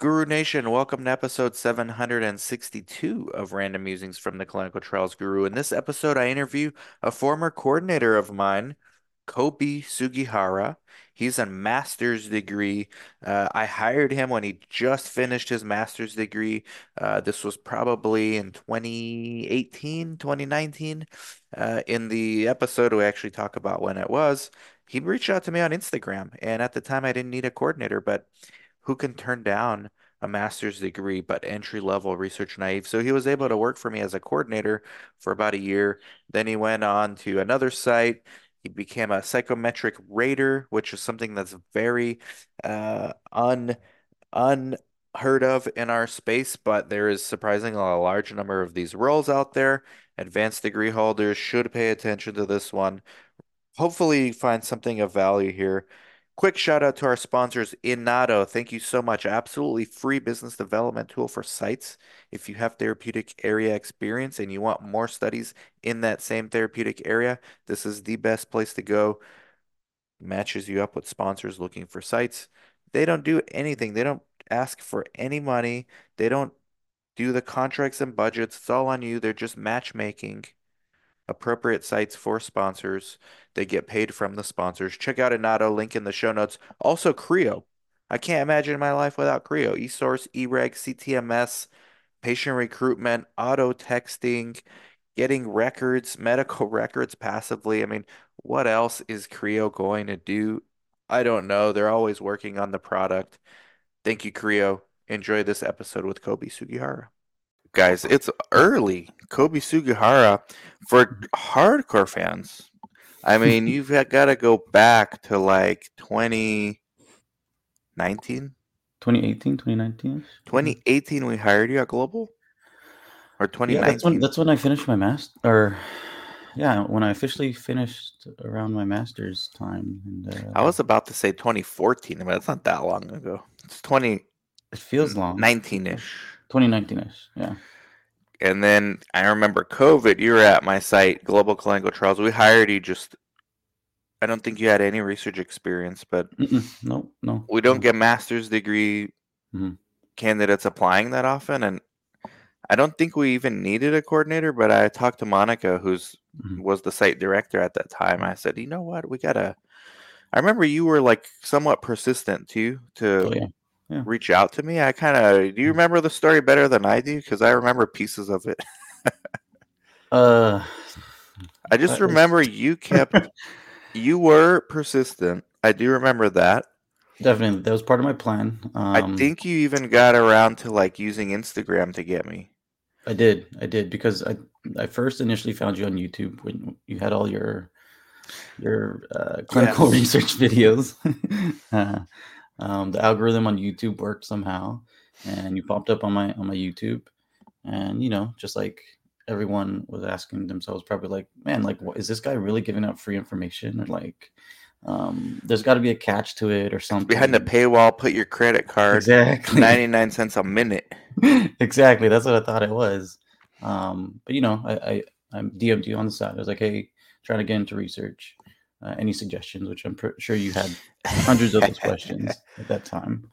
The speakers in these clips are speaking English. Guru Nation, welcome to episode 762 of Random Musings from the Clinical Trials Guru. In this episode, I interview a former coordinator of mine, Kobe Sugihara. He's a master's degree. I hired him when he just finished his master's degree. This was probably in 2018, 2019. In the episode, we actually talk about when it was. He reached out to me on Instagram, and at the time, I didn't need a coordinator, but who can turn down a master's degree but entry-level research naive? So he was able to work for me as a coordinator for about a year. Then he went on to another site. He became a psychometric rater, which is something that's very unheard of in our space, but there is surprisingly a large number of these roles out there. Advanced degree holders should pay attention to this one. Hopefully you find something of value here. Quick shout out to our sponsors, Inato. Thank you so much. Absolutely free business development tool for sites. If you have therapeutic area experience and you want more studies in that same therapeutic area, this is the best place to go. Matches you up with sponsors looking for sites. They don't do anything. They don't ask for any money. They don't do the contracts and budgets. It's all on you. They're just matchmaking appropriate sites for sponsors. They get paid from the sponsors. Check out Inato, link in the show notes. Also, CRIO. I can't imagine my life without CRIO. eSource, eReg, CTMS, patient recruitment, auto texting, getting records, medical records passively. I mean, what else is CRIO going to do? I don't know. They're always working on the product. Thank you, CRIO. Enjoy this episode with Kobe Sugihara. Guys, it's early. Kobe Sugihara for hardcore fans. I mean, you've got to go back to like 2019. 2018, we hired you at Global, or 2019. Yeah, that's when I finished my master. Or yeah, when I officially finished around my master's time. And I was about to say 2014, but it's not that long ago. It's 20. It feels long. 19-ish. 2019-ish, yeah. And then I remember COVID, you were at my site, Global Clinical Trials. We hired you just, I don't think you had any research experience, but no. We don't get master's degree candidates applying that often. And I don't think we even needed a coordinator, but I talked to Monica, who was the site director at that time. I said, you know what, we got to, I remember you were like somewhat persistent too to reach out to me. I kind of, do you remember the story better than I do? Because I remember pieces of it. I just remember you were persistent. I do remember that. Definitely. That was part of my plan. I think you even got around to like using Instagram to get me. I did because I first initially found you on YouTube when you had all your clinical research videos. The algorithm on YouTube worked somehow, and you popped up on my YouTube, and you know, just like everyone was asking themselves, probably like, man, like, what, is this guy really giving out free information? Or like, there's got to be a catch to it or something. Behind the paywall, put your credit card. Exactly. 99 cents a minute. Exactly, that's what I thought it was. But you know, I DM'd you on the side. I was like, hey, trying to get into research. Any suggestions, which I'm sure you had hundreds of those questions at that time.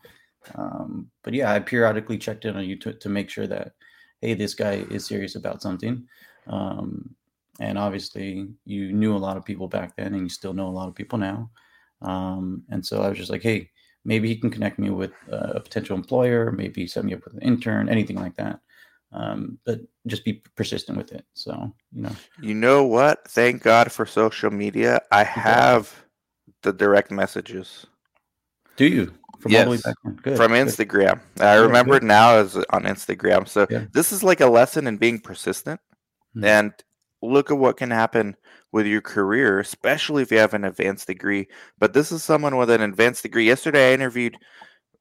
But yeah, I periodically checked in on you to make sure that, hey, this guy is serious about something. And obviously you knew a lot of people back then and you still know a lot of people now. And so I was just like, hey, maybe he can connect me with a potential employer, maybe set me up with an intern, anything like that. But just be persistent with it. So, you know what? Thank God for social media. I have the direct messages. Do you? From all the way back then? Good. From Instagram. Good. I remember now is on Instagram. So this is like a lesson in being persistent. And look at what can happen with your career, especially if you have an advanced degree. But this is someone with an advanced degree. Yesterday I interviewed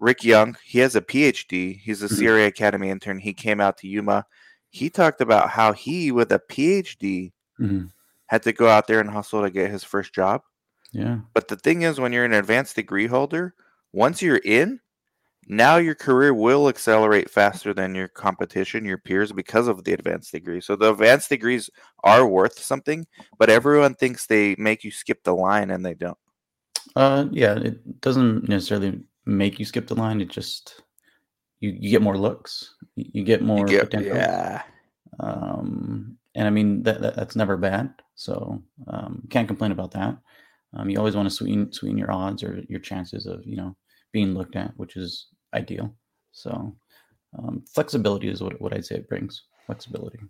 Rick Young. He has a PhD. He's a CRA Academy intern. He came out to Yuma. He talked about how he, with a PhD, had to go out there and hustle to get his first job. Yeah. But the thing is, when you're an advanced degree holder, once you're in, now your career will accelerate faster than your competition, your peers, because of the advanced degree. So the advanced degrees are worth something, but everyone thinks they make you skip the line, and they don't. It doesn't necessarily make you skip the line. It just you get more looks, you get more potential. Yeah. And I mean, that's never bad. So can't complain about that. You always want to sweeten your odds or your chances of, being looked at, which is ideal. So flexibility is what I'd say it brings, flexibility.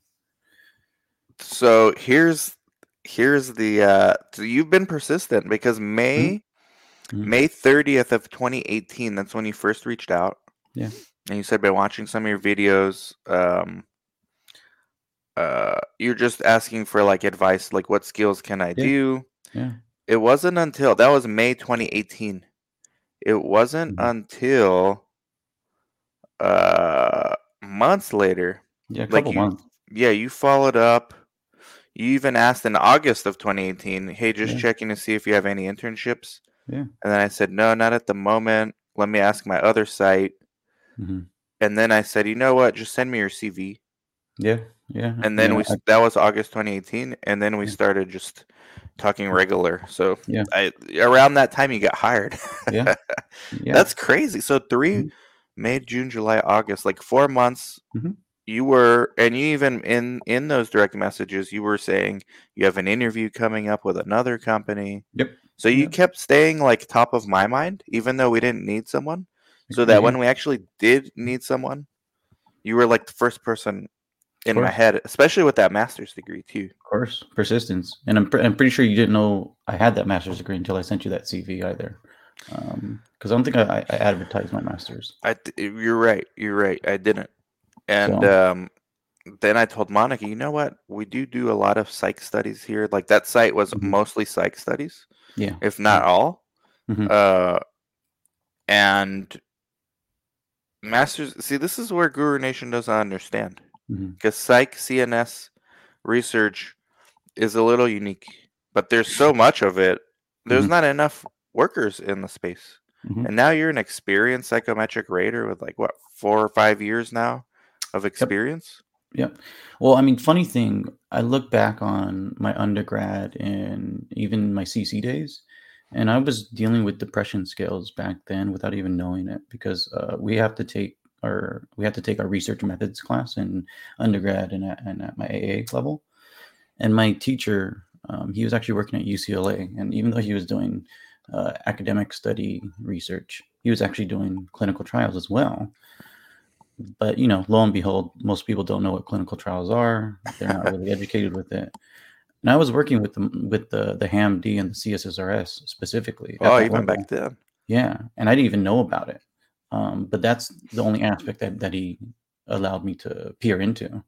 So here's the, so you've been persistent because May 30th of 2018, that's when you first reached out. Yeah. And you said by watching some of your videos, you're just asking for like advice, like what skills can I do? Yeah. It wasn't until, that was May 2018. It wasn't until months later. Yeah, a couple months. Yeah, you followed up. You even asked in August of 2018, hey, just checking to see if you have any internships. Yeah. And then I said, no, not at the moment. Let me ask my other site. Mm-hmm. And then I said, you know what? Just send me your CV. Yeah. Yeah. And then that was August 2018. And then we started just talking regular. So around that time, you got hired. Yeah. That's crazy. So May, June, July, August, like 4 months. Mm-hmm. You were, and you even in those direct messages, you were saying you have an interview coming up with another company. Yep. So you kept staying like top of my mind, even though we didn't need someone. So that when we actually did need someone, you were like the first person in my head, especially with that master's degree too. Of course, persistence. And I'm pretty sure you didn't know I had that master's degree until I sent you that CV either. Because I don't think I advertised my master's. You're right. I didn't. And then I told Monica, you know what? We do a lot of psych studies here. Like that site was mostly psych studies, if not all. Mm-hmm. And master's. See, this is where Guru Nation doesn't understand because psych CNS research is a little unique, but there's so much of it. There's not enough workers in the space. Mm-hmm. And now you're an experienced psychometric rater with like what 4 or 5 years now of experience. Yep. Well, I mean, funny thing, I look back on my undergrad and even my CC days, and I was dealing with depression scales back then without even knowing it because we have to take our research methods class in undergrad and at my AA level. And my teacher, he was actually working at UCLA, and even though he was doing academic study research, he was actually doing clinical trials as well. But, lo and behold, most people don't know what clinical trials are. They're not really educated with it. And I was working with the HAM-D and the CSSRS specifically. Oh, even back then. Yeah. And I didn't even know about it. But that's the only aspect that he allowed me to peer into.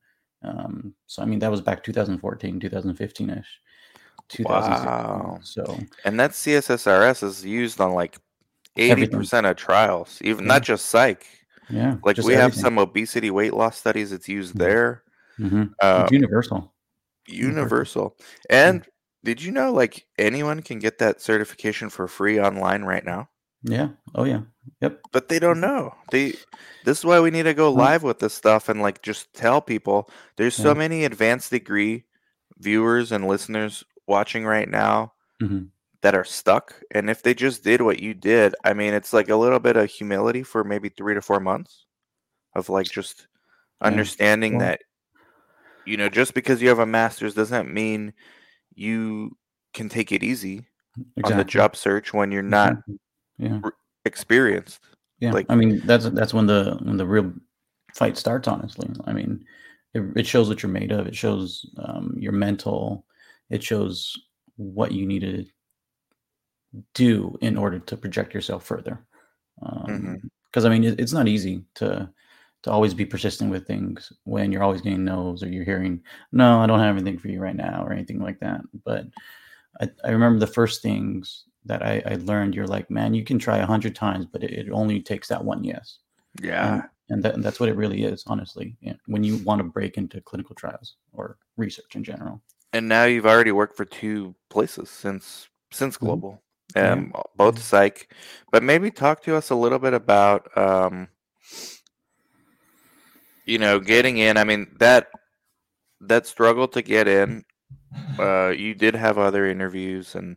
So, I mean, that was back 2014, 2015-ish. 2016. Wow. So, and that CSSRS is used on like 80% of trials, even not just psych. Yeah, like we have some obesity weight loss studies. It's used there. Mm-hmm. It's universal. And did you know, like anyone can get that certification for free online right now? Yeah. Oh yeah. Yep. But they don't know. This is why we need to go live with this stuff and like just tell people. There's so many advanced degree viewers and listeners watching right now that are stuck, and if they just did what you did, I mean, it's like a little bit of humility for maybe 3 to 4 months of like just understanding that just because you have a master's doesn't mean you can take it easy on the job search when you're not experienced. Yeah, like I mean that's when the real fight starts. Honestly, I mean, it shows what you're made of. It shows your mental. It shows what you need to do in order to project yourself further, because I mean it's not easy to always be persistent with things when you're always getting no's or you're hearing no, I don't have anything for you right now or anything like that. But I remember the first things that I learned, you're like, man, you can try 100 times, but it only takes that one yes. And that's what it really is, honestly, when you want to break into clinical trials or research in general. And now you've already worked for 2 places since Global. Both psych, but maybe talk to us a little bit about getting in. I mean, that struggle to get in, you did have other interviews and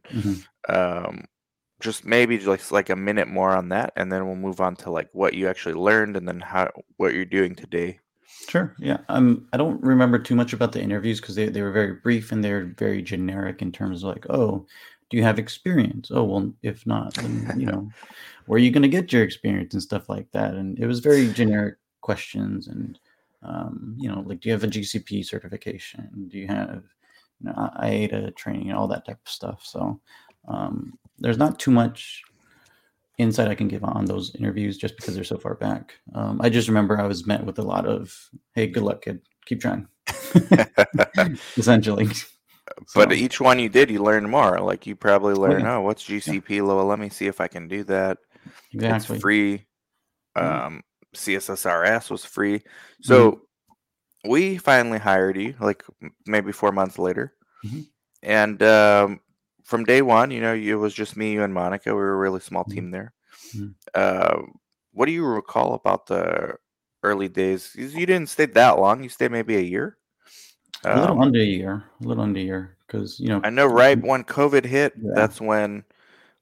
just maybe just like a minute more on that, and then we'll move on to like what you actually learned and then how what you're doing today. Sure. Yeah. I don't remember too much about the interviews because they were very brief and they're very generic in terms of like, oh, do you have experience? Oh, well, if not, then, you know, where are you going to get your experience and stuff like that? And it was very generic questions. And, you know, like, do you have a GCP certification? Do you have, you know, IATA training and all that type of stuff? So there's not too much insight I can give on those interviews just because they're so far back. I just remember I was met with a lot of, hey, good luck, kid. Keep trying. Essentially. But so, each one you did, you learned more. Like you probably learned, oh, what's GCP? Yeah. Well, let me see if I can do that. Exactly. It's free. CSSRS was free. So we finally hired you like maybe 4 months later. And from day one, you know, it was just me, you, and Monica. We were a really small team there. What do you recall about the early days? You didn't stay that long. You stayed maybe a year? A little under a year, because, you know. I know right when COVID hit, that's when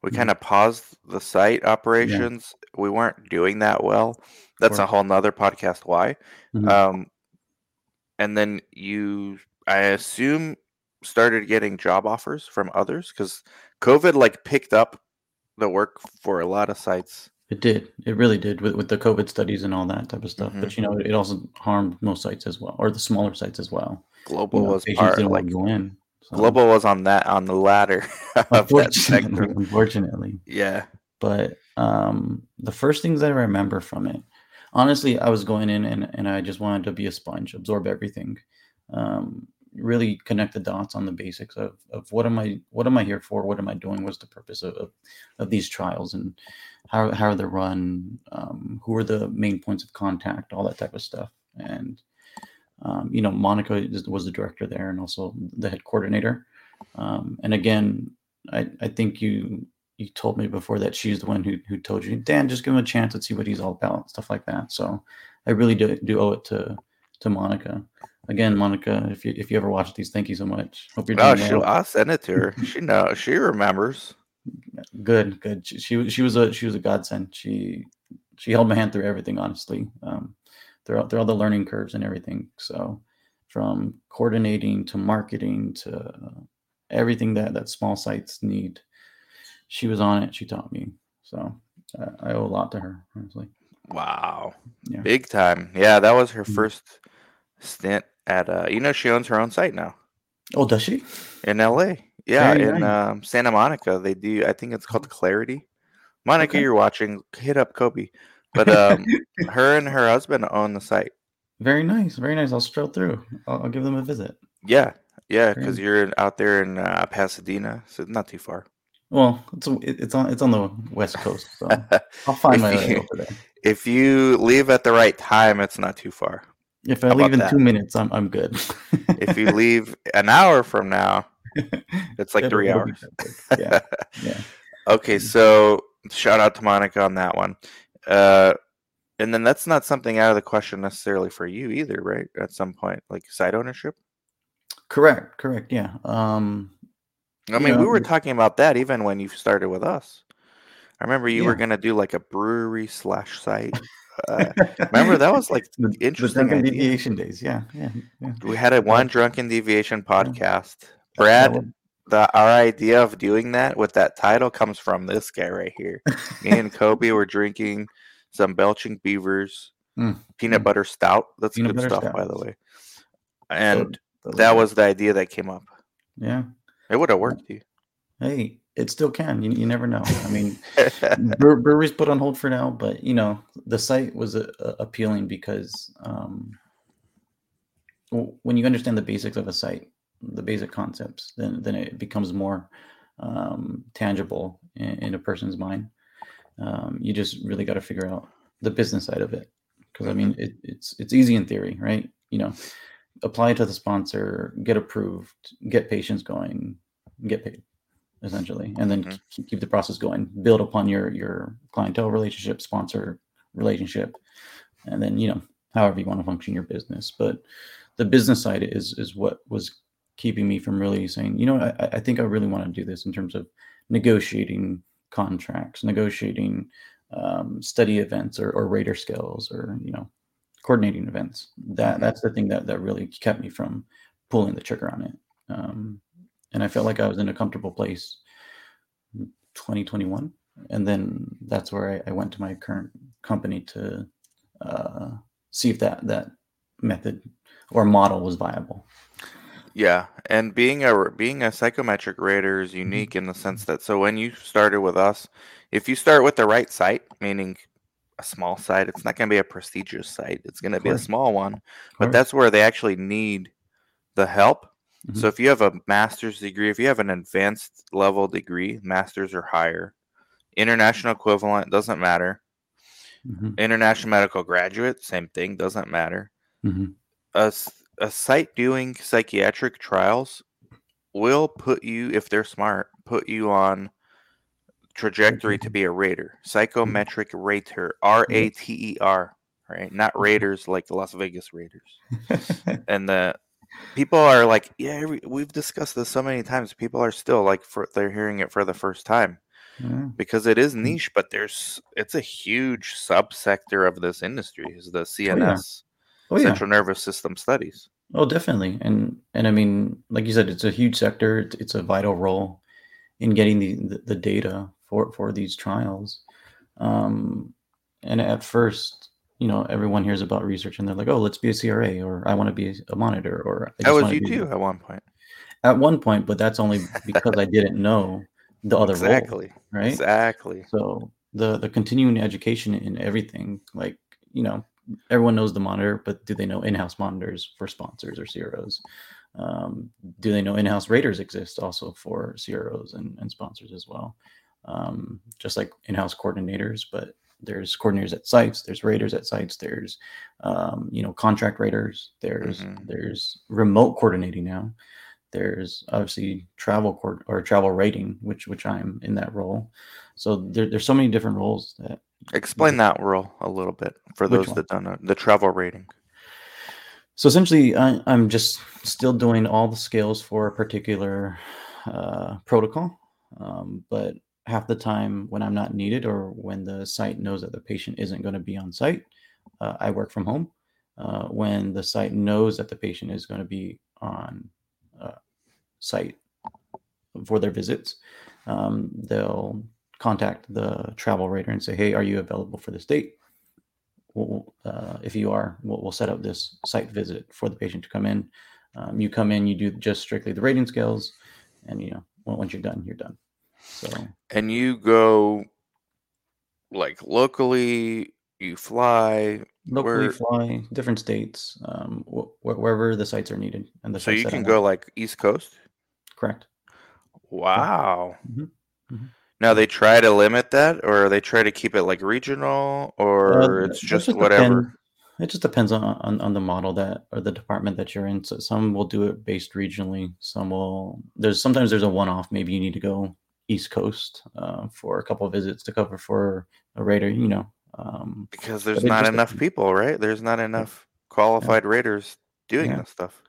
we kind of paused the site operations. We weren't doing that well. That's a whole nother podcast why. And then you, I assume, started getting job offers from others because COVID like picked up the work for a lot of sites. It did. It really did with the COVID studies and all that type of stuff. But, you know, it also harmed most sites as well, or the smaller sites as well. Global, you know, was part, like, in, so. Global was on that, on the ladder of that sector. Unfortunately. Yeah. But the first things that I remember from it, honestly, I was going in and I just wanted to be a sponge, absorb everything. Really connect the dots on the basics of what am I here for? What am I doing? What's the purpose of these trials and how are they run? Who are the main points of contact? All that type of stuff. And, you know, Monica was the director there and also the head coordinator. And again, I think you told me before that she's the one who told you, Dan, just give him a chance. Let's see what he's all about, stuff like that. So I really do owe it to Monica. Again, Monica, if you ever watch these, thank you so much. Hope you're doing well. I'll send it to her. She knows. She remembers. Good. She was a godsend. She held my hand through everything, honestly, through all the learning curves and everything. So, from coordinating to marketing to everything that small sites need, she was on it. She taught me. So I owe a lot to her, honestly. Wow, yeah. Big time. Yeah, that was her first stint at you know, she owns her own site now. Oh, does she? In LA. Yeah, very in nice. Santa Monica. They do, I think it's called Clarity. Monica, okay. You're watching, hit up Kobe. But her and her husband own the site. Very nice. I'll stroll through. I'll give them a visit. Yeah, because you're out there in Pasadena, so not too far. Well, it's on the West Coast, so I'll find my way over there. If you leave at the right time, it's not too far. If I leave in 2 minutes, I'm good. If you leave an hour from now, it's like 3 hours. Yeah. Okay, so shout out to Monica on that one. And then that's not something out of the question necessarily for you either, right? At some point, like site ownership? Correct, yeah. I mean, we were talking about that even when you started with us. I remember you were going to do like a brewery/site. Remember that was like interesting. The drunken deviation days, yeah. We had a one drunken deviation podcast. Brad, our idea of doing that with that title comes from this guy right here. Me and Kobe were drinking some Belching Beavers peanut butter stout. That's peanut good stuff, stout, by the way. And that was the idea that came up. Yeah, it would have worked. Hey. It still can. You never know. I mean, breweries put on hold for now, but you know, the site was appealing because when you understand the basics of a site, the basic concepts, then it becomes more tangible in a person's mind. You just really got to figure out the business side of it, because I mean, it's easy in theory, right? You know, apply to the sponsor, get approved, get patients going, get paid. Essentially, and then keep the process going, build upon your clientele relationship, sponsor relationship, and then, you know, however you want to function your business. But the business side is what was keeping me from really saying, you know, I think I really want to do this in terms of negotiating contracts, negotiating study events or rater scales, or, you know, coordinating events. That's the thing that really kept me from pulling the trigger on it. And I felt like I was in a comfortable place in 2021. And then that's where I went to my current company to see if that method or model was viable. Yeah, and being a psychometric rater is unique in the sense that, so when you started with us, if you start with the right site, meaning a small site, it's not going to be a prestigious site. It's going to be a small one, but that's where they actually need the help. Mm-hmm. So if you have a master's degree, if you have an advanced level degree, master's or higher, international equivalent, doesn't matter. Mm-hmm. International medical graduate, same thing, doesn't matter. Mm-hmm. A site doing psychiatric trials will put you, if they're smart, put you on trajectory to be a rater, psychometric rater, RATER, right? Not raiders like the Las Vegas Raiders. And the people are like, we've discussed this so many times. People are still like, they're hearing it for the first time. Because it is niche, but it's a huge subsector of this industry, is the CNS, central nervous system studies. Oh, definitely. And I mean, like you said, it's a huge sector. It's a vital role in getting the data for these trials. And at first, you know, everyone hears about research and they're like, oh, let's be a CRA, or I want to be a monitor, or I was you too at one point. But that's only because I didn't know the other role, right? Exactly. So the continuing education in everything, like, you know, everyone knows the monitor, but do they know in-house monitors for sponsors or CROs? Do they know in-house raters exist also for CROs and sponsors as well? Just like in-house coordinators, but there's coordinators at sites, there's raters at sites, there's, you know, contract raters, there's remote coordinating now. There's obviously travel rating, which I'm in that role. So there's so many different roles that. Explain that role a little bit for those that don't know the travel rating. So essentially, I'm just still doing all the scales for a particular protocol, but half the time when I'm not needed or when the site knows that the patient isn't going to be on site, I work from home. When the site knows that the patient is going to be on site for their visits, they'll contact the travel rater and say, hey, are you available for this date? If you are, we'll set up this site visit for the patient to come in. You come in, you do just strictly the rating scales, and, you know, once you're done, you're done. So, and you go like locally, you fly. Fly different states, wherever the sites are needed, and the so you can go like East Coast. Correct. Wow. Mm-hmm. Mm-hmm. Now they try to limit that, or they try to keep it like regional, or it's just whatever. It just depends on the model that or the department that you're in. So some will do it based regionally. Some will. There's a one-off. Maybe you need to go East Coast for a couple of visits to cover for a rater. You know. Because there's not enough people, right? There's not enough qualified raters doing this stuff.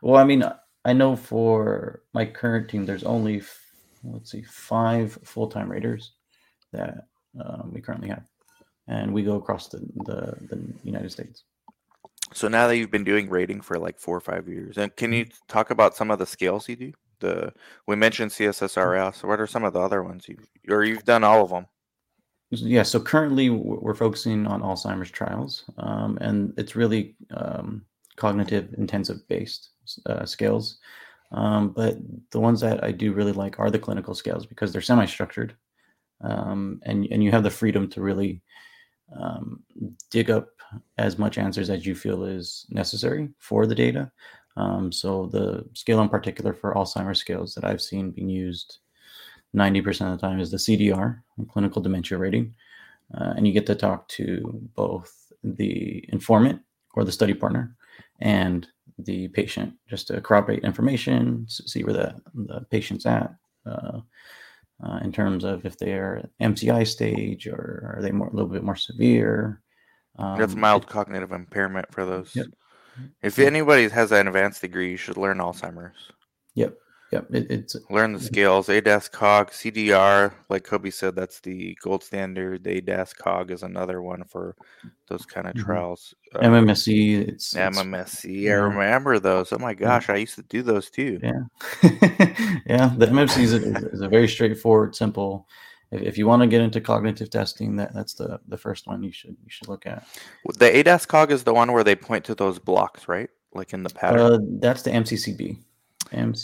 Well, I mean, I know for my current team, there's only, 5 full-time raters that we currently have. And we go across the United States. So now that you've been doing rating for like 4 or 5 years, and can you talk about some of the scales you do? We mentioned CSSRS. What are some of the other ones? You've done all of them. Yeah, so currently we're focusing on Alzheimer's trials, and it's really cognitive intensive based scales. But the ones that I do really like are the clinical scales because they're semi-structured, and you have the freedom to really dig up as much answers as you feel is necessary for the data. So the scale in particular for Alzheimer's scales that I've seen being used 90% of the time is the CDR, clinical dementia rating. And you get to talk to both the informant or the study partner and the patient just to corroborate information, see where the patient's at in terms of if they're MCI stage or are they a little bit more severe. That's mild cognitive impairment for those. Yep. If anybody has an advanced degree, you should learn Alzheimer's. Yep. Yep. It's learn the scales. ADAS COG, CDR, like Kobe said, that's the gold standard. The ADAS COG is another one for those kind of trials. MMSE. MMSE. Yeah. I remember those. Oh my gosh, I used to do those too. Yeah. Yeah. The MMSE is a very straightforward, simple. If you want to get into cognitive testing, that's the first one you should look at. The ADAS COG is the one where they point to those blocks, right? Like in the pattern. That's the MCCB.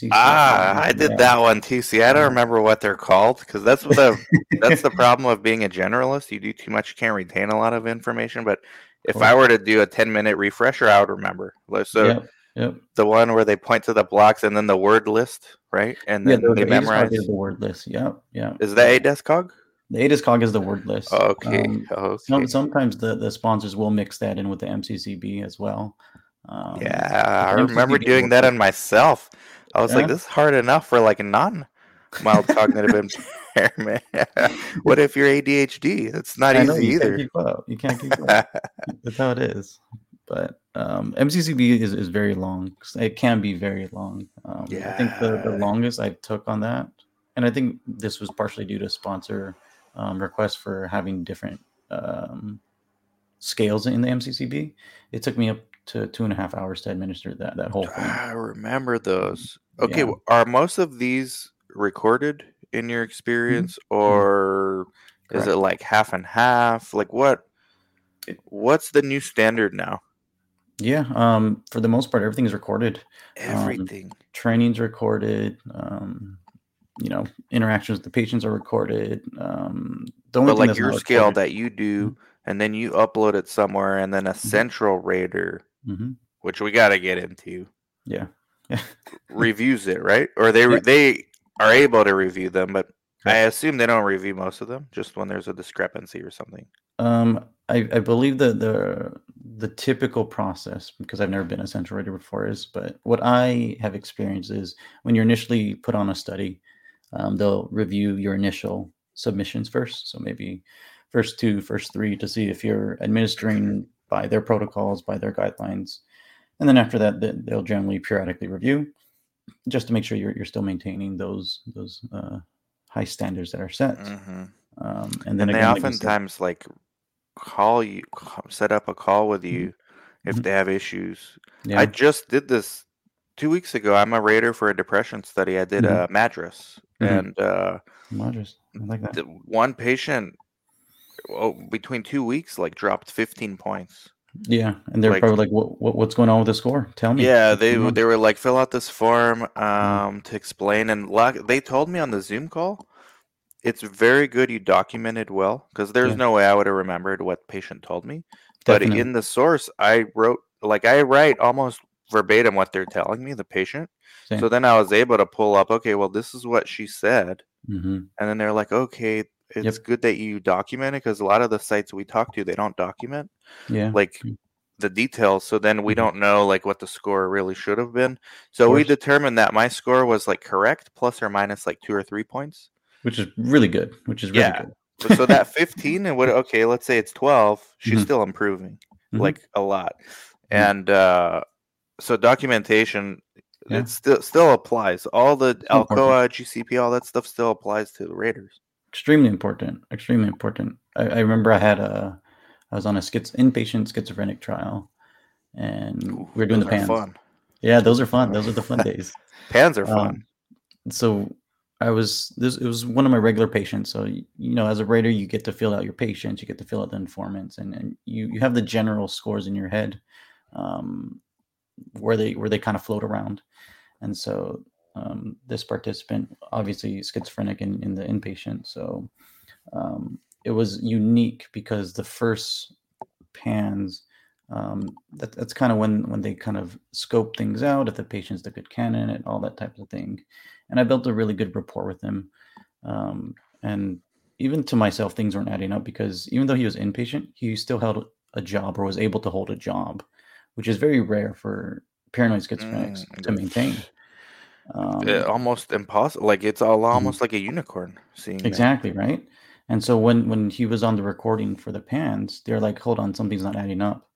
I did that one too. See, I don't remember what they're called because that's the problem of being a generalist. You do too much, you can't retain a lot of information. But if I were to do a 10-minute refresher, I would remember. So the one where they point to the blocks and then the word list, right? And then they memorize the word list. Yeah. Is that ADAS COG? The ADAS COG is the word list. Okay. Sometimes the sponsors will mix that in with the MCCB as well. I remember doing that on myself. I was like, this is hard enough for like a non-mild cognitive impairment. What if you're ADHD? It's not easy either. You can't keep up. That's how it is. But MCCB is very long. It can be very long. I think the longest I took on that, and I think this was partially due to sponsor requests for having different scales in the MCCB. It took me up to 2.5 hours to administer that whole thing. I remember those. Okay, yeah. Are most of these recorded in your experience, or is it like half and half? Like what's the new standard now? Yeah, for the most part, everything is recorded. Everything. Training's recorded. Interactions with the patients are recorded. But like your scale that you do, and then you upload it somewhere, and then a central rater, which we got to get into. Yeah. Reviews it, right? Or they are able to review them, but I assume they don't review most of them, just when there's a discrepancy or something. I believe that the typical process, because I've never been a central rater before, but what I have experienced is when you're initially put on a study, they'll review your initial submissions first. So maybe first two, first three, to see if you're administering by their protocols, by their guidelines. And then after that, they'll generally periodically review just to make sure you're still maintaining those high standards that are set. And then they oftentimes call you, set up a call with you if they have issues. Yeah. I just did this 2 weeks ago. I'm a rater for a depression study. I did a MADRS and MADRS. I like that. One patient, between 2 weeks, dropped 15 points. Yeah, and they're probably what's going on with the score? Tell me. Yeah, they were fill out this form to explain, and they told me on the Zoom call, it's very good you documented well, because there's no way I would have remembered what patient told me. Definitely. But in the source, I wrote, I write almost verbatim what they're telling me, the patient. Same. So then I was able to pull up, okay, well, this is what she said. And then they're like, okay, it's good that you document it, because a lot of the sites we talk to, they don't document the details. So then we don't know what the score really should have been. So we determined that my score was correct, plus or minus 2 or 3 points, which is really good. Good. So that 15 and let's say it's 12. She's still improving a lot, and so documentation. It still applies. All the Alcoa, GCP, all that stuff still applies to the raters. Extremely important. Extremely important. I remember I was on a inpatient schizophrenic trial, and we were doing the PANS. Fun. Yeah, those are fun. Those are the fun days. PANS are fun. So it was one of my regular patients. So as a rater, you get to fill out your patients, you get to fill out the informants, and you have the general scores in your head, where they kind of float around. And so this participant, obviously schizophrenic in the inpatient. So it was unique because the first PANS, that's kind of when they kind of scope things out, if the patient's the good candidate, all that type of thing. And I built a really good rapport with him. And even to myself, things weren't adding up, because even though he was inpatient, he still held a job, or was able to hold a job, which is very rare for paranoid schizophrenics to maintain. Almost impossible. It's all almost like a unicorn. Seeing exactly that. Right. And so when he was on the recording for the PANS, they're like, hold on, something's not adding up.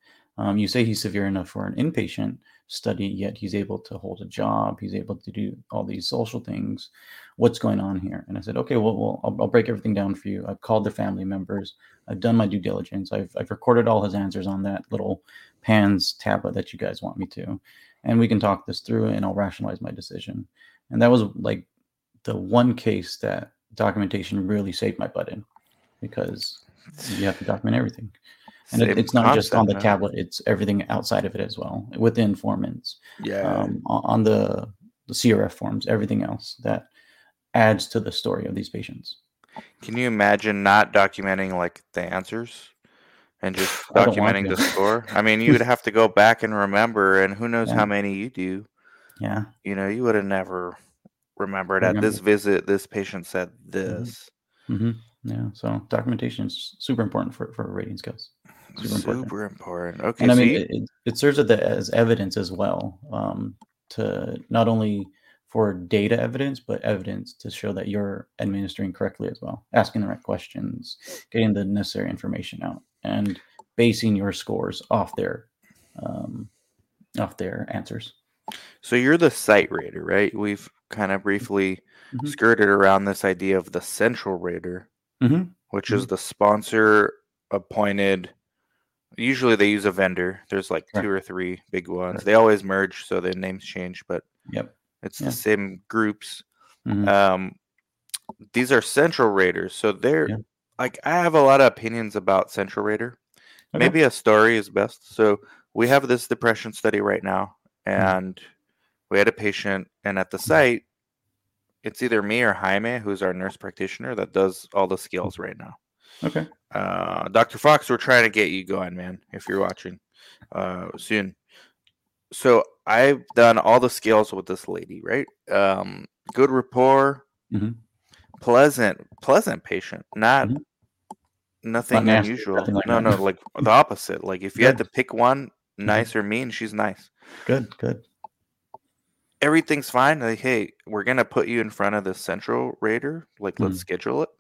You say he's severe enough for an inpatient study, yet he's able to hold a job. He's able to do all these social things. What's going on here? And I said, okay, well I'll break everything down for you. I've called the family members. I've done my due diligence. I've recorded all his answers on that little PANS tablet that you guys want me to. And we can talk this through and I'll rationalize my decision. And that was like the one case that documentation really saved my butt in, because you have to document everything. And it's not concept, just on the tablet, it's everything outside of it as well, with the informants, on the CRF forms, everything else that adds to the story of these patients. Can you imagine not documenting like the answers and just documenting the score? I mean, you would have to go back and remember, and who knows how many you do. Yeah. You know, you would have never remembered at this visit, this patient said this. Mm-hmm. Yeah, so documentation is super important for rating scales. Super important. Okay, and I mean, it serves as evidence as well, to not only for data evidence, but evidence to show that you're administering correctly as well, asking the right questions, getting the necessary information out, and basing your scores off their answers. So you're the site rater, right? We've kind of briefly skirted around this idea of the central rater. Mm-hmm. Which is the sponsor appointed. Usually they use a vendor. There's like two or three big ones. They always merge, so their names change, but it's the same groups. These are central raters. So they're like, I have a lot of opinions about central rater. Okay. Maybe a story is best. So we have this depression study right now, and we had a patient, and at the site, it's either me or Jaime, who's our nurse practitioner, that does all the skills right now. Okay. Dr. Fox, we're trying to get you going, man, if you're watching soon. So I've done all the skills with this lady, right? Good rapport, pleasant patient, not nothing not unusual. Nothing like no, like the opposite. Like if you had to pick one, nice or mean, she's nice. Good. Everything's fine. Like, hey, we're going to put you in front of the central rater. Like, let's schedule it.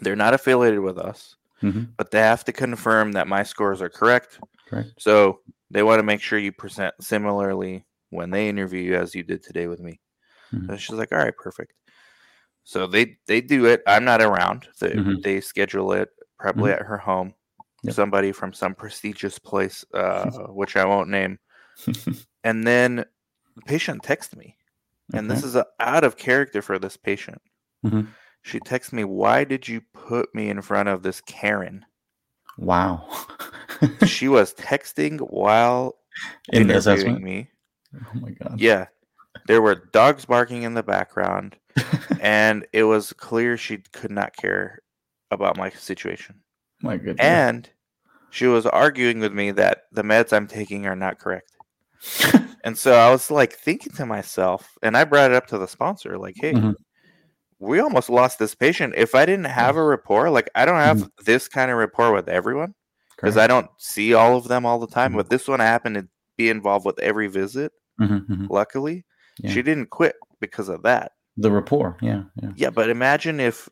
They're not affiliated with us, but they have to confirm that my scores are correct. So they want to make sure you present similarly when they interview you as you did today with me. So she's like, all right, perfect. So they do it. I'm not around. They schedule it probably at her home. Somebody from some prestigious place, which I won't name. And then the patient texts me, and this is out of character for this patient. She texts me, why did you put me in front of this Karen? Wow. She was texting while interviewing me. Oh my God. Yeah. There were dogs barking in the background, and it was clear she could not care about my situation. My goodness. And she was arguing with me that the meds I'm taking are not correct. And so I was like thinking to myself, and I brought it up to the sponsor, like, hey, we almost lost this patient. If I didn't have a rapport, like I don't have this kind of rapport with everyone, because I don't see all of them all the time. But this one, I happen to be involved with every visit. Luckily, she didn't quit because of that. The rapport. Yeah. But imagine if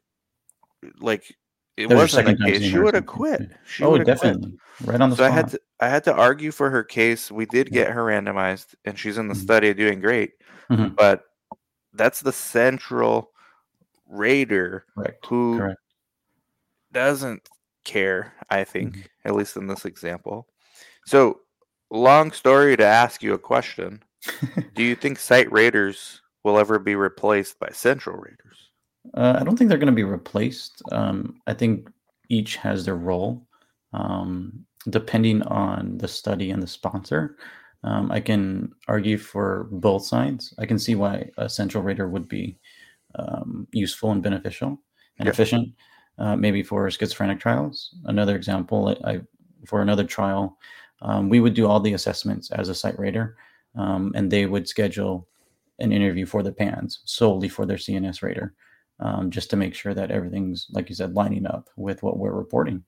like it wasn't the case, she would have quit. Oh, definitely. Quit. Right on the spot. I had to argue for her case. We did get her randomized, and she's in the study doing great. But that's the central rater who doesn't care, I think, at least in this example. So, long story to ask you a question. Do you think site raters will ever be replaced by central raters? I don't think they're going to be replaced. I think each has their role. Depending on the study and the sponsor, I can argue for both sides. I can see why a central rater would be useful and beneficial and efficient, maybe for schizophrenic trials. Another example, for another trial, we would do all the assessments as a site rater, and they would schedule an interview for the PANS solely for their CNS rater, just to make sure that everything's, like you said, lining up with what we're reporting.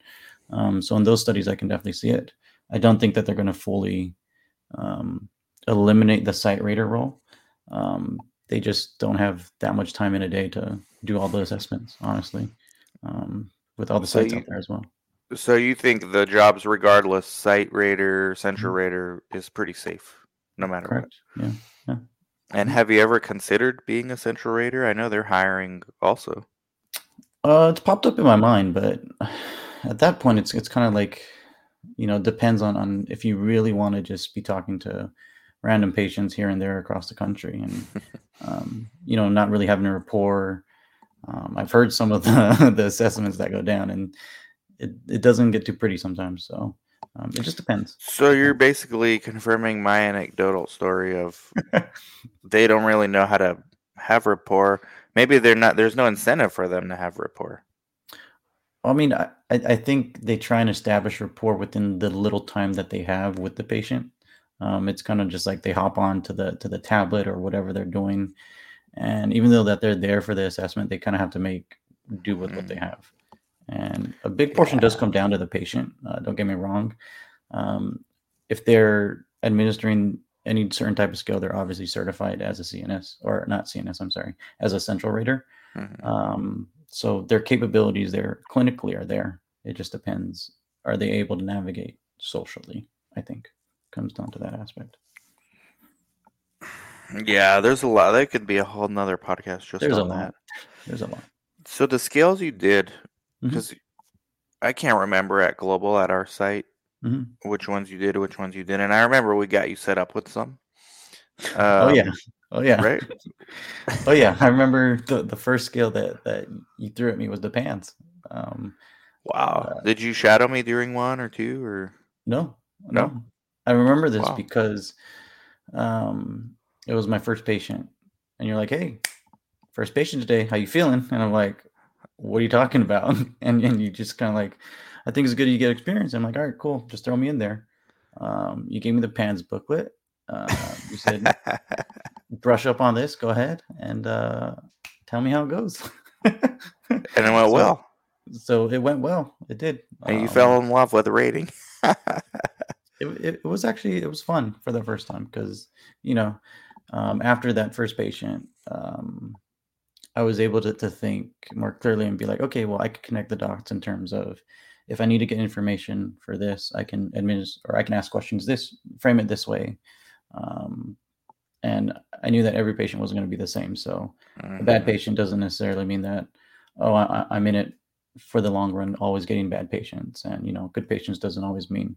So in those studies, I can definitely see it. I don't think that they're going to fully eliminate the site rater role. They just don't have that much time in a day to do all the assessments, honestly, with all the sites out there as well. So you think the jobs, regardless, site rater, central rater, is pretty safe, no matter what? Yeah. Yeah. And have you ever considered being a central rater? I know they're hiring also. It's popped up in my mind, but at that point, it's kind of like, you know, depends on if you really want to just be talking to random patients here and there across the country and, you know, not really having a rapport. I've heard some of the assessments that go down and it doesn't get too pretty sometimes. So it just depends. So you're basically confirming my anecdotal story of they don't really know how to have rapport. Maybe they're not, there's no incentive for them to have rapport. I mean, I think they try and establish rapport within the little time that they have with the patient. It's kind of just like they hop on to the tablet or whatever they're doing. And even though that they're there for the assessment, they kind of have to make do with what they have. And a big portion does come down to the patient. Don't get me wrong. If they're administering any certain type of skill, they're obviously certified as a CNS or not CNS, I'm sorry, as a central rater. Mm-hmm. So their capabilities there clinically are there. It just depends. Are they able to navigate socially? I think comes down to that aspect. Yeah, there's a lot. That could be a whole nother podcast just on that. There's a lot. So the scales you did, because I can't remember at Global at our site which ones you did, which ones you didn't. And I remember we got you set up with some. Oh yeah. Right? Oh yeah. I remember the first scale that you threw at me was the PANS. Wow. Did you shadow me during one or two or no? I remember this because it was my first patient and you're like, "Hey, first patient today, how you feeling?" And I'm like, "What are you talking about?" And you just kind of like, "I think it's good you get experience." I'm like, "All right, cool. Just throw me in there." You gave me the PANS booklet. You said, "Brush up on this, go ahead and tell me how it goes." And it went well. So it went well. It did. And you fell in love with the rating. It was actually, it was fun for the first time because, you know, after that first patient, I was able to think more clearly and be like, okay, well, I could connect the dots in terms of if I need to get information for this, I can administer or I can ask questions this, frame it this way. And I knew that every patient wasn't going to be the same. So a bad patient doesn't necessarily mean that, I'm in it for the long run, always getting bad patients. And, you know, good patients doesn't always mean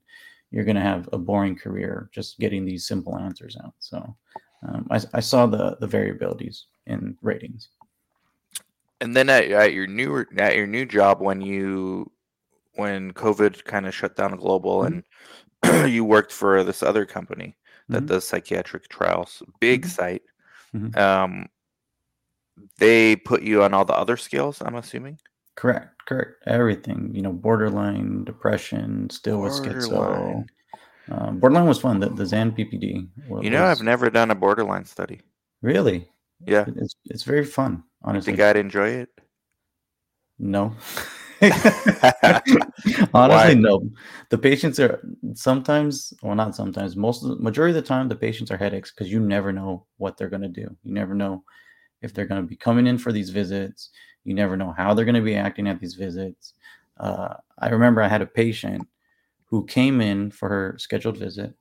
you're going to have a boring career just getting these simple answers out. So I saw the variabilities in ratings. And then at your new job, when COVID kind of shut down Global and you worked for this other company that does psychiatric trials, big site, they put you on all the other scales, I'm assuming? Correct. Everything, you know, borderline, depression, still with schizo. Borderline was fun. The ZAN BPD. I've never done a borderline study. Really? Yeah. It's very fun. Honestly, you think I'd enjoy it? No. Honestly, why? No. The patients are sometimes, well, not sometimes, majority of the time, the patients are headaches because you never know what they're going to do. You never know if they're going to be coming in for these visits. You never know how they're going to be acting at these visits. I remember I had a patient who came in for her scheduled visit.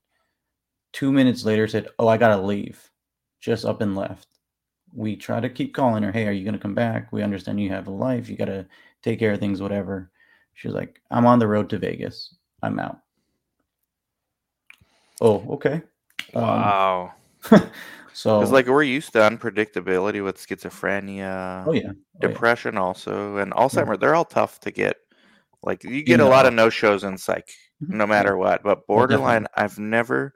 2 minutes later said, "Oh, I got to leave." Just up and left. We try to keep calling her, "Hey, are you going to come back? We understand you have a life. You got to take care of things, whatever." She was like, "I'm on the road to Vegas. I'm out." Oh, okay. Wow. So it's like we're used to unpredictability with schizophrenia. Depression also. And Alzheimer's, they're all tough to get. Like you get a lot of no-shows in psych, no matter what. But borderline, I've never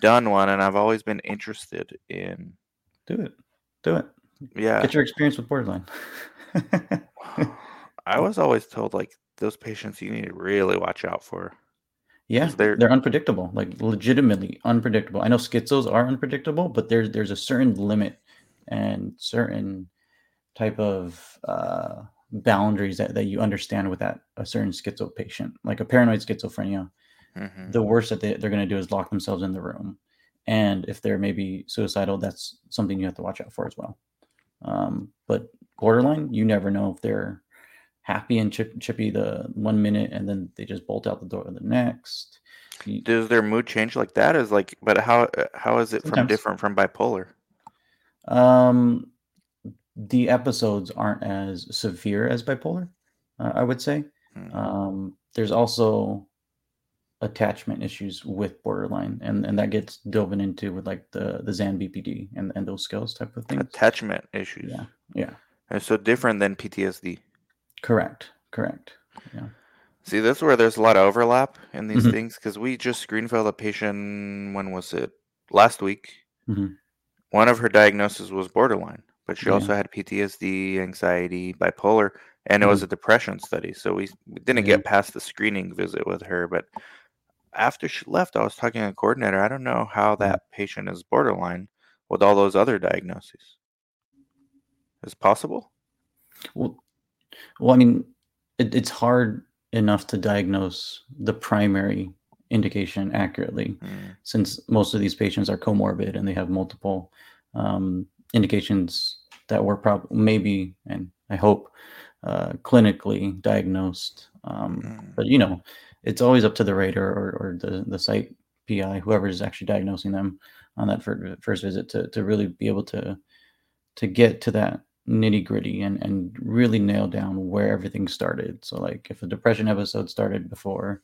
done one and I've always been interested in. Do it. Yeah. Get your experience with borderline. I was always told like those patients you need to really watch out for. Yeah. They're unpredictable, like legitimately unpredictable. I know schizos are unpredictable, but there's a certain limit and certain type of boundaries that you understand with that a certain schizo patient, like a paranoid schizophrenia. The worst that they're going to do is lock themselves in the room. And if they're maybe suicidal, that's something you have to watch out for as well. But borderline, you never know if they're happy and chippy the 1 minute, and then they just bolt out the door the next. Does their mood change like that? Is like, but how is it sometimes from different from bipolar? The episodes aren't as severe as bipolar, I would say. There's also attachment issues with borderline, and that gets dove into with like the ZAN BPD and those skills type of things. Attachment issues. Yeah. And so different than PTSD. Correct. Yeah. See, that's where there's a lot of overlap in these things, because we just screen failed a patient. When was it? Last week. One of her diagnoses was borderline, but she also had PTSD, anxiety, bipolar, and it was a depression study. So we didn't get past the screening visit with her. But after she left, I was talking to a coordinator. I don't know how that patient is borderline with all those other diagnoses. Is it possible? Well, I mean, it's hard enough to diagnose the primary indication accurately, since most of these patients are comorbid and they have multiple indications that were probably maybe, and I hope, clinically diagnosed. But, you know, it's always up to the rater or the site PI, whoever is actually diagnosing them on that first visit, to really be able to get to that nitty gritty and really nail down where everything started. So like if a depression episode started before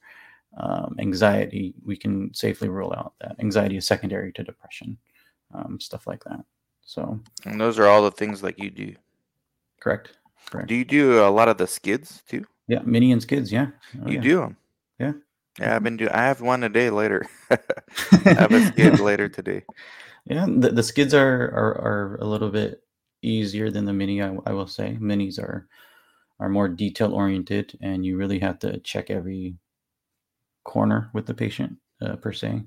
anxiety, we can safely rule out that anxiety is secondary to depression, stuff like that. So, and those are all the things that you do. Correct. Do you do a lot of the SKIDs too? Yeah. Mini and SKIDs. Yeah. Do them. Yeah. I have one a day later. I have a SKID later today. Yeah. The SKIDs are a little bit easier than the mini, I will say. Minis are more detail oriented, and you really have to check every corner with the patient per se,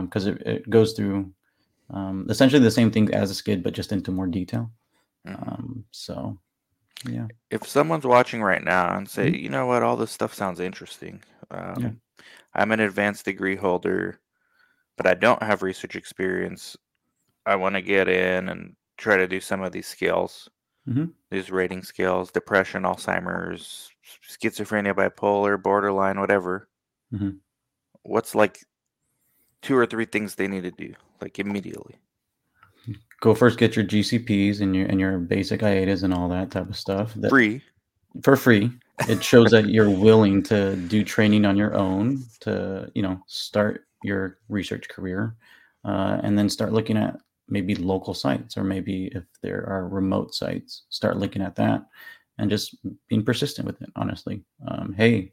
because it goes through essentially the same thing as a SKID, but just into more detail. So, yeah. If someone's watching right now and say, you know what, all this stuff sounds interesting. I'm an advanced degree holder, but I don't have research experience. I want to get in and try to do some of these scales, these rating scales, depression, Alzheimer's, schizophrenia, bipolar, borderline, whatever. What's like 2 or 3 things they need to do, like immediately? Go first, get your GCPs and your basic IATAs and all that type of stuff. For free. It shows that you're willing to do training on your own to, start your research career, and then start looking at maybe local sites, or maybe if there are remote sites, start looking at that and just being persistent with it. Honestly, hey,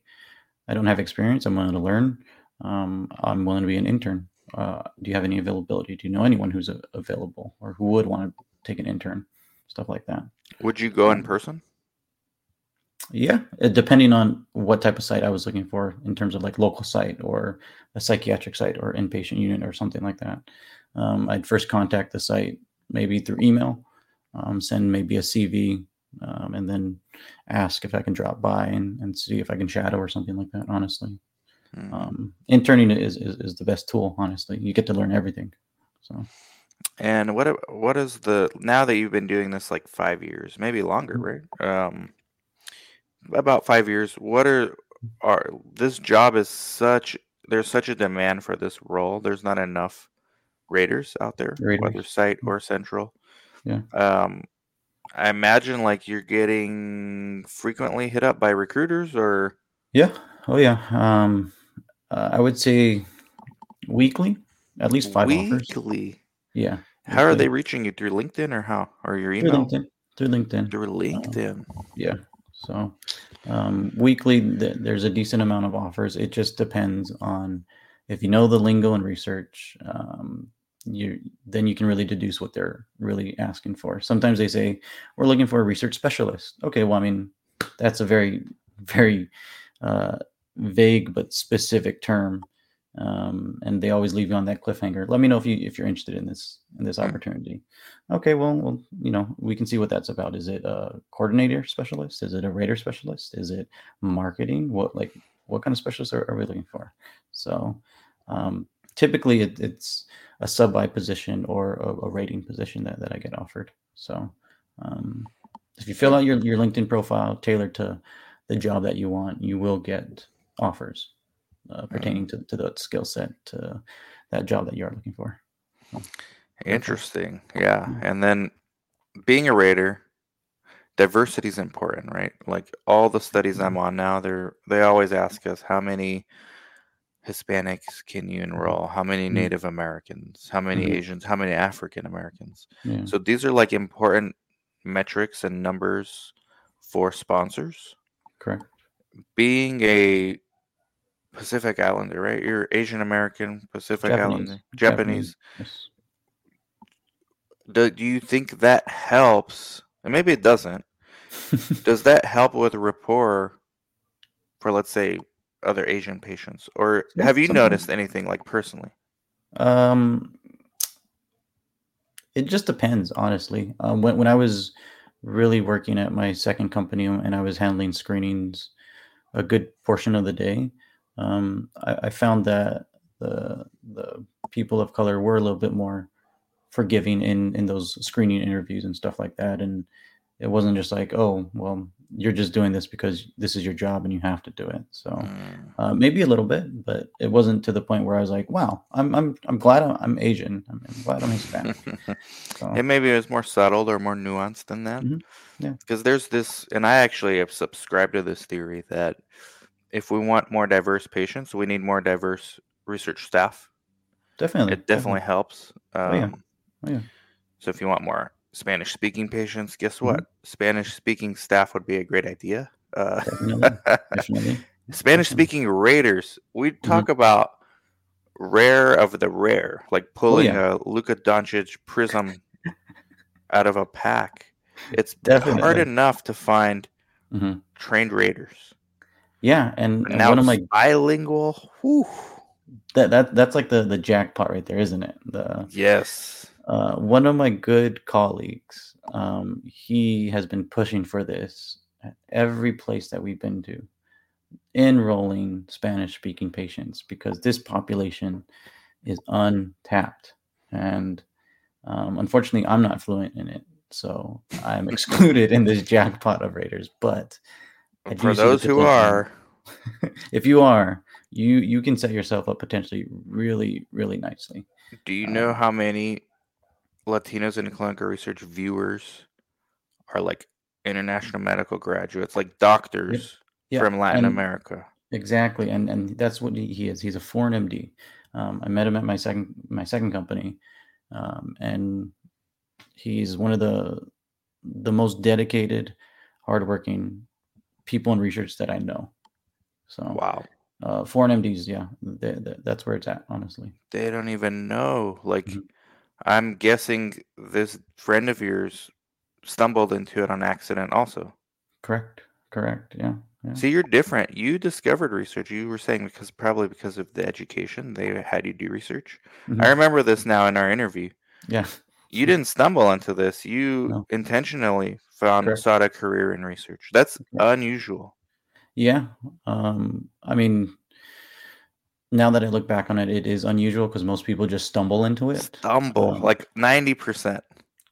I don't have experience. I'm willing to learn. I'm willing to be an intern. Do you have any availability? Do you know anyone who's available or who would want to take an intern? Stuff like that. Would you go in person? Yeah, depending on what type of site I was looking for, in terms of like local site or a psychiatric site or inpatient unit or something like that. I'd first contact the site, maybe through email, send maybe a CV, and then ask if I can drop by and see if I can shadow or something like that, honestly. Interning is the best tool, honestly. You get to learn everything. So. And what is now that you've been doing this like 5 years, maybe longer, right? About 5 years, what are this job is such, there's such a demand for this role. There's not enough raters out there, whether site or central. Yeah. I imagine like you're getting frequently hit up by recruiters or. Yeah. Oh yeah. I would say weekly, at least 5 offers. Weekly. Yeah. How are they reaching you, through LinkedIn or how, or your email? Through LinkedIn. Yeah. So, weekly, there's a decent amount of offers. It just depends on if you know the lingo and research, then you can really deduce what they're really asking for. Sometimes they say, we're looking for a research specialist. Okay. Well, I mean, that's a very, very, vague, but specific term. And they always leave you on that cliffhanger. Let me know if you're interested in this opportunity. Okay, well, we can see what that's about. Is it a coordinator specialist? Is it a rater specialist? Is it marketing? What kind of specialists are we looking for? So typically it's a sub-I position or a rating position that I get offered. So If you fill out your LinkedIn profile tailored to the job that you want, you will get offers pertaining to that skill set, to that job that you are looking for. Interesting. Yeah. And then being a rater, diversity is important, right? Like all the studies I'm on now, they always ask us, how many Hispanics can you enroll? How many Native Americans? How many Asians? How many African Americans? Yeah. So these are like important metrics and numbers for sponsors. Correct. Being a Pacific Islander, right? You're Asian American, Pacific Islander, Japanese. Yes. Do you think that helps? And maybe it doesn't. Does that help with rapport for, let's say, other Asian patients? Or have you noticed anything, like, personally? It just depends, honestly. When I was really working at my second company and I was handling screenings a good portion of the day, I found that the people of color were a little bit more forgiving in those screening interviews and stuff like that. And it wasn't just like, oh, well, you're just doing this because this is your job and you have to do it. So maybe a little bit, but it wasn't to the point where I was like, wow, I'm glad I'm Asian. I'm glad I'm Hispanic. So. And maybe it was more subtle or more nuanced than that. Mm-hmm. Yeah. Because there's this, and I actually have subscribed to this theory that if we want more diverse patients, we need more diverse research staff. Definitely. It definitely helps. Oh, yeah. So if you want more Spanish speaking patients, guess what? Spanish speaking staff would be a great idea. Definitely. Spanish speaking raters. We talk about rare of the rare, like pulling a Luka Doncic prism out of a pack. It's hard enough to find trained raters. Yeah. And now it's like bilingual. Whew. That's like the jackpot right there, isn't it? Yes. One of my good colleagues, he has been pushing for this at every place that we've been to, enrolling Spanish-speaking patients, because this population is untapped. And unfortunately, I'm not fluent in it, so I'm excluded in this jackpot of raters. But for those who are... if you are, you can set yourself up potentially really, really nicely. Do you know how many Latinos in clinical research viewers are like international medical graduates, like doctors from Latin America? Exactly. And that's what he is. He's a foreign MD. I met him at my second company. And he's one of the most dedicated, hardworking people in research that I know. So wow, foreign MDs, that's where it's at. Honestly, they don't even know. Like, I'm guessing this friend of yours stumbled into it on accident, also. Correct. Yeah. See, you're different. You discovered research. You were saying probably because of the education they had you do research. I remember this now in our interview. Yeah, you didn't stumble into this. You intentionally sought a career in research. That's unusual. Yeah. I mean, now that I look back on it, it is unusual because most people just stumble into it. Like 90%.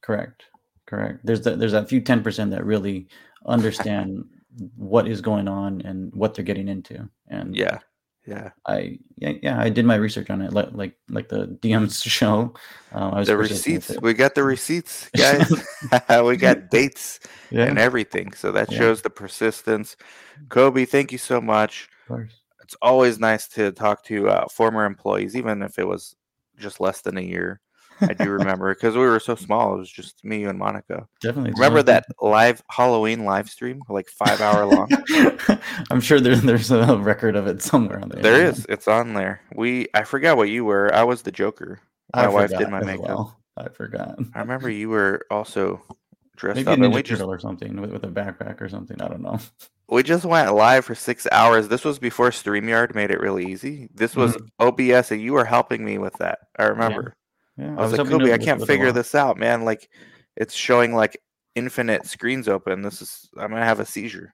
Correct. There's that few 10% that really understand what is going on and what they're getting into. And I did my research on it, like the DMs show. I was the receipts. We got the receipts, guys. We got dates and everything. So that shows the persistence. Kobe, thank you so much. Of course. It's always nice to talk to former employees, even if it was just less than a year. I do remember because we were so small. It was just me, you, and Monica. Definitely. Remember that live Halloween live stream, like 5-hour long? I'm sure there's a record of it somewhere on there. There is. It's on there. I forgot what you were. I was the Joker. My wife did my makeup. Well, I forgot. I remember you were also dressed up. Maybe a Ninja Turtle or something with a backpack or something. I don't know. We just went live for 6 hours. This was before StreamYard made it really easy. This was OBS, and you were helping me with that. I remember. Yeah. Yeah, I was like, Kobe, I can't figure this out, man. Like, it's showing like infinite screens open. I'm gonna have a seizure.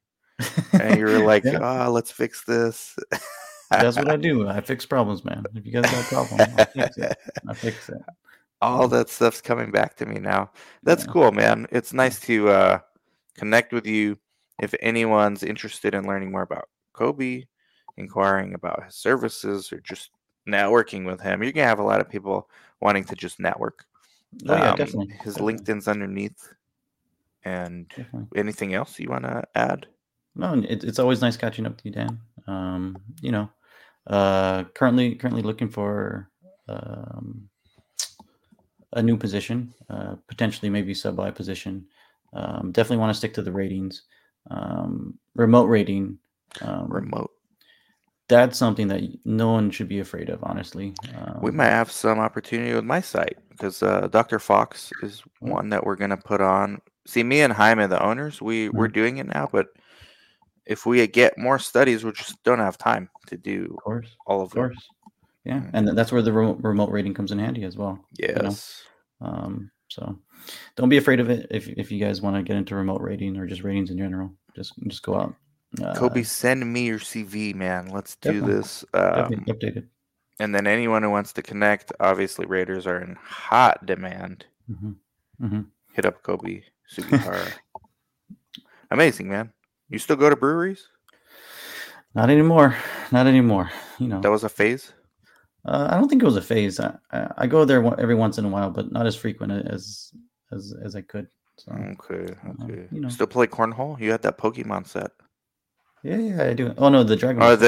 And you were like, let's fix this. That's what I do. I fix problems, man. If you guys got a problem, I fix it. All that stuff's coming back to me now. That's cool, man. It's nice to connect with you if anyone's interested in learning more about Kobe, inquiring about his services, or just networking with him. You're going to have a lot of people wanting to just network. Oh, yeah, definitely. His LinkedIn's underneath. And anything else you want to add? No, it's always nice catching up with you, Dan. Currently looking for a new position, potentially maybe sub-I position. Definitely want to stick to the ratings. Remote rating. Remote. That's something that no one should be afraid of, honestly. We might have some opportunity with my site because Dr. Fox is one that we're going to put on. See, me and Jaime, the owners, we're doing it now, but if we get more studies, we just don't have time to do all of them. Yeah, and that's where the remote rating comes in handy as well. Yes. You know? So don't be afraid of it if you guys want to get into remote rating or just ratings in general. Just go out. Kobe, send me your CV, man. Let's do this. Updated. And then anyone who wants to connect, obviously raters are in hot demand. Mm-hmm. Mm-hmm. Hit up Kobe Sugihara. Amazing, man. You still go to breweries? Not anymore. You know, that was a phase. I don't think it was a phase. I go there every once in a while, but not as frequent as I could. So, okay. You know. Still play cornhole? You had that Pokemon set. Yeah, I do. Oh no, the Dragon Ball.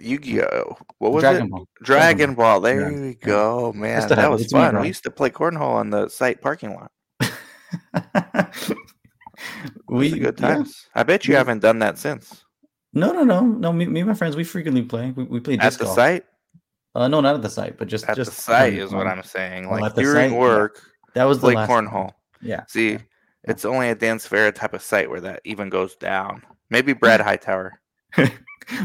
Yu-Gi-Oh. What was Dragon it? Ball. Dragon Ball. There you go, man. That was fun. We used to play cornhole in the site parking lot. Those are good times. Yeah. I bet you haven't done that since. No. Me and my friends, we frequently play. We play disc golf. At the site? No, not at the site, but just at the site is what I'm saying. Like during work, that was play cornhole. Yeah. See, it's only a Dan Severa type of site where that even goes down. Maybe Brad Hightower. Well,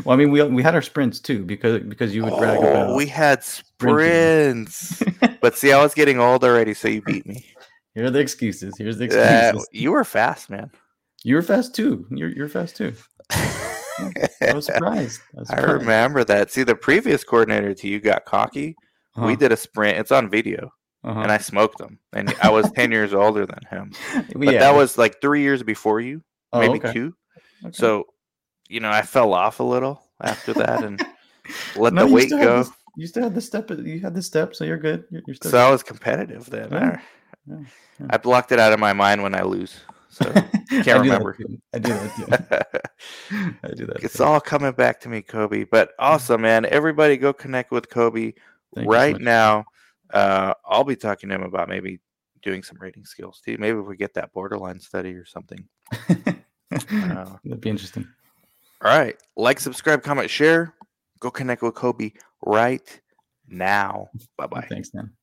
I mean, we had our sprints too because you would brag about. Oh, we had sprints. But see, I was getting old already, so you beat me. Here are the excuses. Here's the excuses. You were fast, man. You were fast too. You're fast too. I was surprised. I remember that. See, the previous coordinator to you got cocky. Uh-huh. We did a sprint. It's on video. Uh-huh. And I smoked him. And I was 10 years older than him. But that was like 3 years before you. Maybe 2. Okay. So, you know, I fell off a little after that and let the weight go. You still had the step. You had the step, so you're good. You're still good. I was competitive then. Yeah. Yeah. I blocked it out of my mind when I lose. So can't remember. I do that. It's all coming back to me, Kobe. But awesome, man. Everybody go connect with Kobe right now. I'll be talking to him about maybe doing some rating skills too. Maybe if we get that borderline study or something. That'd be interesting. All right. Like, subscribe, comment, share. Go connect with Kobe right now. Bye-bye. Thanks, man.